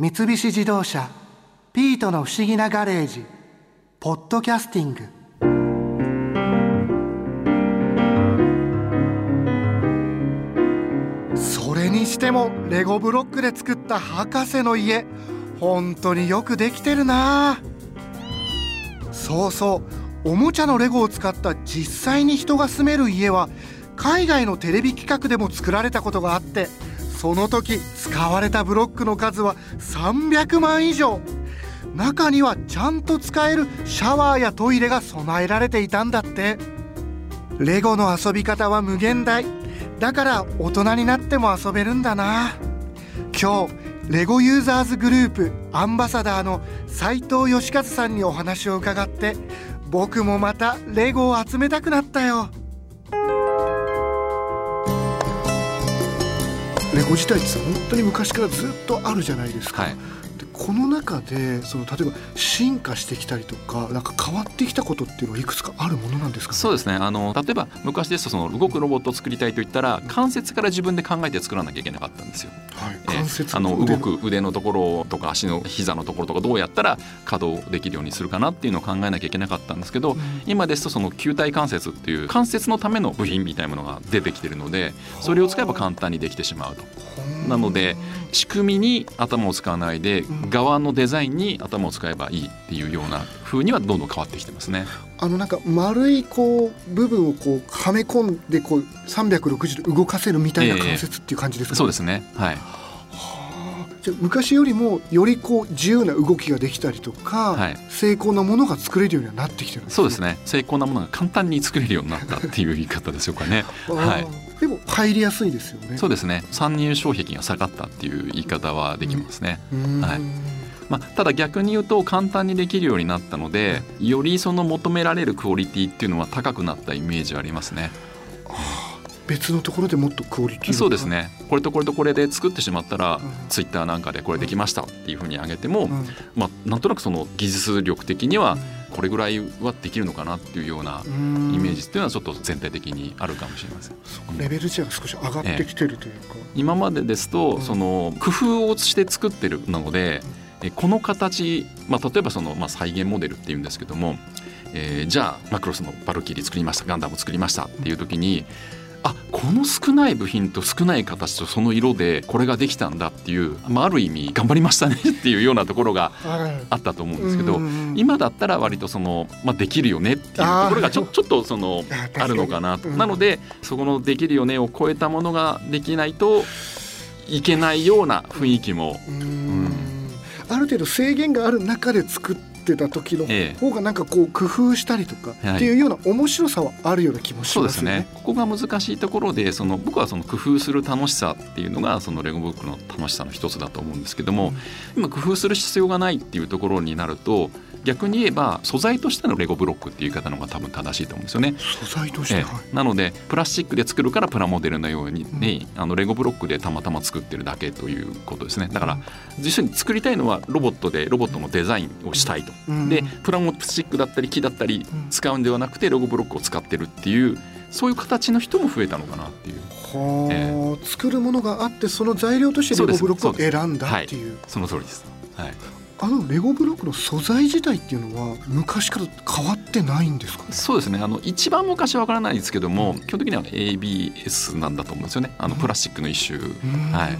三菱自動車ピートの不思議なガレージポッドキャスティング。それにしてもレゴブロックで作った博士の家、本当によくできてるな。そうそう、おもちゃのレゴを使った実際に人が住める家は海外のテレビ企画でも作られたことがあって、その時使われたブロックの数は300万以上。中にはちゃんと使えるシャワーやトイレが備えられていたんだって。レゴの遊び方は無限大だから、大人になっても遊べるんだな。今日レゴユーザーズグループアンバサダーの斉藤義和さんにお話を伺って、僕もまたレゴを集めたくなったよ。レゴ自体って本当に昔からずっとあるじゃないですか、はい、でこの中でその例えば進化してきたりとか、なんか変わってきたことっていうのはいくつかあるものなんですか、ね、そうですね。例えば昔ですと、その動くロボットを作りたいといったら関節から自分で考えて作らなきゃいけなかったんですよ、はい、関節動く腕のところとか足の膝のところとか、どうやったら稼働できるようにするかなっていうのを考えなきゃいけなかったんですけど、うん、今ですとその球体関節っていう関節のための部品みたいなものが出てきてるので、それを使えば簡単にできてしまう。なので仕組みに頭を使わないで、側のデザインに頭を使えばいいっていうような風にはどんどん変わってきてますね。なんか丸いこう部分をこうはめ込んで、こう360度動かせるみたいな関節っていう感じですか、そうですね、はい、じゃ昔よりもよりこう自由な動きができたりとか、はい、精巧なものが作れるようにはなってきてるんですね。そうですね、精巧なものが簡単に作れるようになったっていう言い方でしょうかね、はい、でも入りやすいですよね。そうですね、参入障壁が下がったっていう言い方はできますね、はい。ただ逆に言うと、簡単にできるようになったので、よりその求められるクオリティっていうのは高くなったイメージはありますね。別のところでもっとクオリティ、そうですね、これとこれとこれで作ってしまったら、ツイッターなんかでこれできましたっていうふうに上げても、なんとなくその技術力的にはこれぐらいはできるのかなっていうようなイメージっていうのはちょっと全体的にあるかもしれません。レベル値が少し上がってきてるというか、今までですとその工夫をして作ってるので、この形、例えばその再現モデルっていうんですけども、じゃあマクロスのバルキリー作りました、ガンダム作りましたっていう時に、この少ない部品と少ない形とその色でこれができたんだっていう、ある意味頑張りましたねっていうようなところがあったと思うんですけど、今だったら割とその、できるよねっていうところがちょっとそのあるのかなと。なのでそこのできるよねを超えたものができないといけないような雰囲気も、ある程度制限がある中で作ってた時の方が、なんかこう工夫したりとかっていうような面白さはあるような気もしますよね、はい、そうですね。ここが難しいところで、僕はその工夫する楽しさっていうのがそのレゴブロックの楽しさの一つだと思うんですけども、今工夫する必要がないっていうところになると、逆に言えば素材としてのレゴブロックっていう言い方の方が多分正しいと思うんですよね。素材として、なのでプラスチックで作るからプラモデルのように、レゴブロックでたまたま作ってるだけということですね。だから実際に作りたいのはロボットで、ロボットのデザインをしたいと、でプラモプラスチックだったり木だったり使うんではなくて、レゴブロックを使ってるっていう、そういう形の人も増えたのかなっていう。作るものがあって、その材料としてレゴブロックを選んだっていう、その通りです、はい。レゴブロックの素材自体っていうのは昔から変わってないんですかね。そうですね、一番昔は分からないですけども、基本的には ABS なんだと思うんですよね。プラスチックの一種、はい、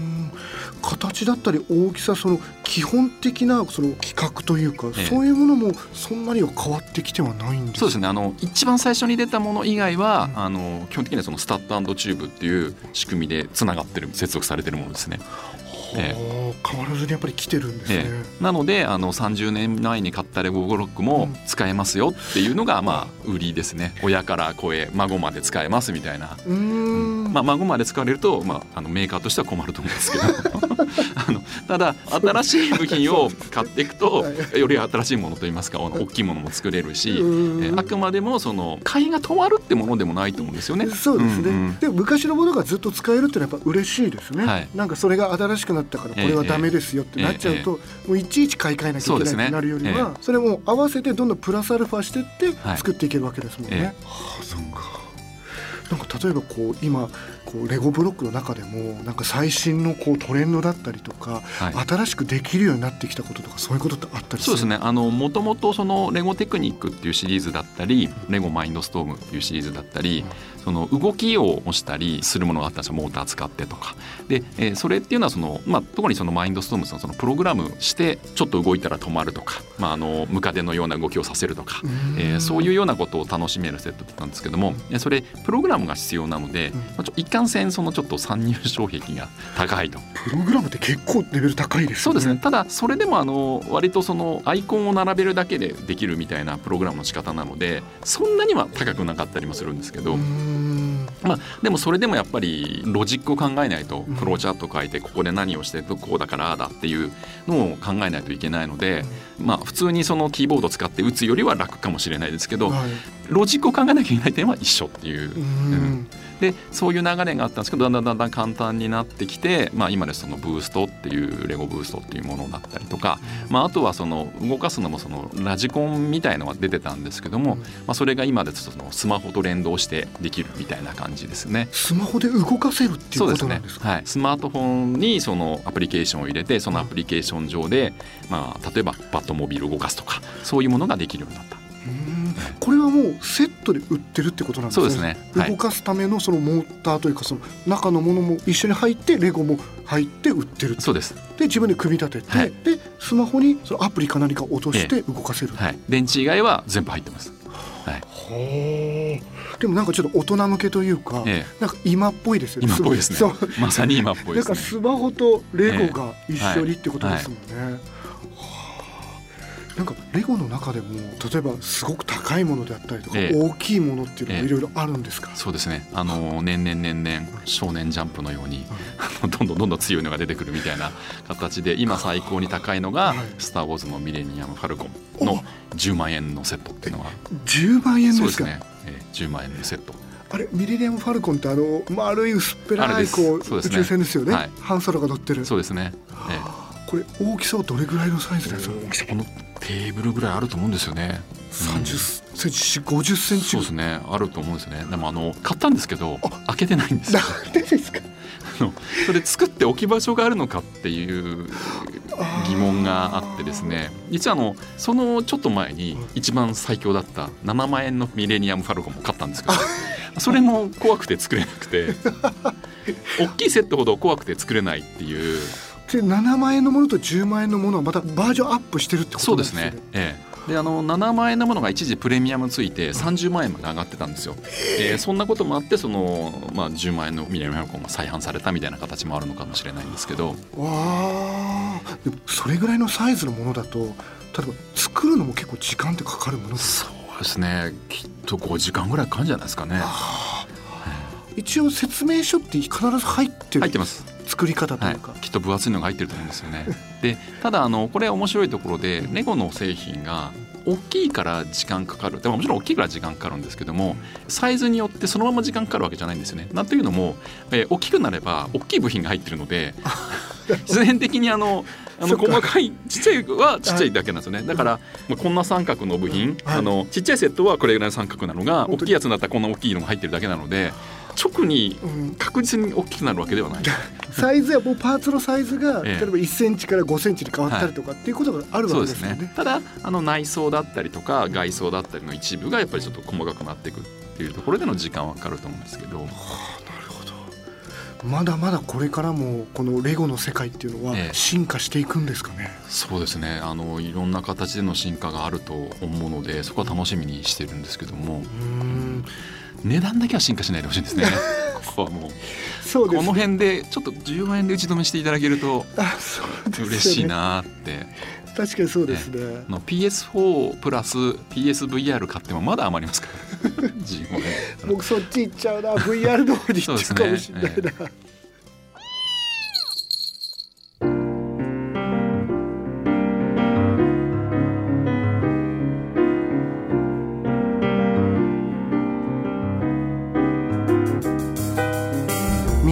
形だったり大きさ、その基本的なその規格というか、そういうものもそんなには変わってきてはないんですか。そうですね、一番最初に出たもの以外は、基本的にはそのスタッド&チューブっていう仕組みでつながってる、接続されてるものですね。変わらずにやっぱり来てるんですね、なので30年前に買ったレゴブロックも使えますよっていうのが売りですね。親から子へ孫まで使えますみたいな。孫まで使われると、メーカーとしては困ると思うんですけどただ新しい部品を買っていくとより新しいものといいますか、大きいものも作れるし、あくまでもその買いが止まるってものでもないと思うんですよね。そうですね、で昔のものがずっと使えるってのはやっぱ嬉しいですね、はい、なんかそれが新しくなったからこれはダメですよってなっちゃうと、もういちいち買い替えなきゃいけないってなるよりは、それも合わせてどんどんプラスアルファしてって作っていけるわけですもんね、はい、そうか。なんか例えばこう今こうレゴブロックの中でもなんか最新のこうトレンドだったりとか、はい、新しくできるようになってきたこととかそういうことってあったりする？そうですね、もともとそのレゴテクニックっていうシリーズだったり、うん、レゴマインドストームっていうシリーズだったり、うん、その動きをしたりするものがあったんですよ、モーター使ってとかで、それっていうのはその、特にそのマインドストームのそのプログラムしてちょっと動いたら止まるとか、ムカデのような動きをさせるとか、そういうようなことを楽しめるセットだったんですけども、それプログラムが必要なので、一貫性そのちょっと参入障壁が高いと。プログラムって結構レベル高いですね。そうですね。ただそれでも割とそのアイコンを並べるだけでできるみたいなプログラムの仕方なのでそんなには高くなかったりもするんですけど、でもそれでもやっぱりロジックを考えないと、フローチャート書いてここで何をしてこうだからああだっていうのを考えないといけないので、普通にそのキーボード使って打つよりは楽かもしれないですけど、ロジックを考えなきゃいけない点は一緒っていう、でそういう流れがあったんですけど、だんだん簡単になってきて、今でそのブーストっていうレゴブーストっていうものだったりとか、あとはその動かすのもそのラジコンみたいのが出てたんですけども、それが今でそのスマホと連動してできるみたいな感じですね。スマホで動かせるっていうことなんですか？そうですね、はい、スマートフォンにそのアプリケーションを入れて、そのアプリケーション上で、例えばバットモビルを動かすとかそういうものができるようになった。これはもうセットで売ってるってことなんですね。そうですね、はい、動かすためのそのモーターというかその中のものも一緒に入ってレゴも入って売ってるって。そうです。で自分で組み立てて、はい、でスマホにそのアプリか何か落として動かせる、はい、電池以外は全部入ってます、はい、へー。でもなんかちょっと大人向けというか、なんか今っぽいですよね。今っぽいですね。まさに今っぽいですね。なんかスマホとレゴが一緒にってことですもんね、なんかレゴの中でも例えばすごく高いものであったりとか、大きいものっていうのもいろいろあるんですか？そうですね、年々少年ジャンプのように、どんどん強いのが出てくるみたいな形で、今最高に高いのがスターウォーズのミレニアムファルコンの10万円のセットっていうのは。10万円ですか？そうですね、10万円のセット。あれミレニアムファルコンって丸い薄っぺらいこう宇宙船ですよね、はい、ハンソロが乗ってる。そうですね、これ大きさはどれぐらいのサイズですか？大きさこのテーブルぐらいあると思うんですよね。30センチ、50センチ。そうですね、あると思うんですね。でも買ったんですけど開けてないんですよ。なんでですか？それ作って置き場所があるのかっていう疑問があってですね、実はそのちょっと前に一番最強だった7万円のミレニアムファルコンも買ったんですけど、それも怖くて作れなくて大きいセットほど怖くて作れないっていう。で7万円のものと10万円のものはまたバージョンアップしてるってことなんですね。そうですね、で7万円のものが一時プレミアムついて30万円まで上がってたんですよ。そんなこともあってその、10万円のミレニアムファルコンが再販されたみたいな形もあるのかもしれないんですけど。わー、でもそれぐらいのサイズのものだと例えば作るのも結構時間ってかかるものですか？そうですね、きっと5時間ぐらいかかるんじゃないですかね。一応説明書って必ず入ってる？入ってます。作り方というか、きっと分厚いのが入ってると思うんですよね。でただこれ面白いところでレゴの製品が大きいから時間かかる。でももちろん大きいから時間かかるんですけども、サイズによってそのまま時間かかるわけじゃないんですよね。なんというのも、大きくなれば大きい部品が入ってるので必然的に細かいちっちゃいはちっちゃいだけなんですよね。だから、こんな三角の部品、ちっちゃいセットはこれぐらいの三角なのが、大きいやつになったらこんな大きいのが入ってるだけなので、直に確実に大きくなるわけではない、サイズやもうパーツのサイズが例えば1センチから5センチに変わったりとかっていうことがあるわけですよね。そうですね、ただ内装だったりとか外装だったりの一部がやっぱりちょっと細かくなっていくっていうところでの時間はかかると思うんですけど、まだまだこれからもこのレゴの世界っていうのは進化していくんですかね。そうですね、いろんな形での進化があると思うので、そこは楽しみにしてるんですけども、値段だけは進化しないでほしいんですね。ここはもうそうですね、この辺でちょっと10万円で打ち止めしていただけると嬉しいなって。確かにそうですね、PS4 プラス PSVR 買ってもまだ余りますから僕そっち行っちゃうな、VR の方に行っちゃうかもしれないな、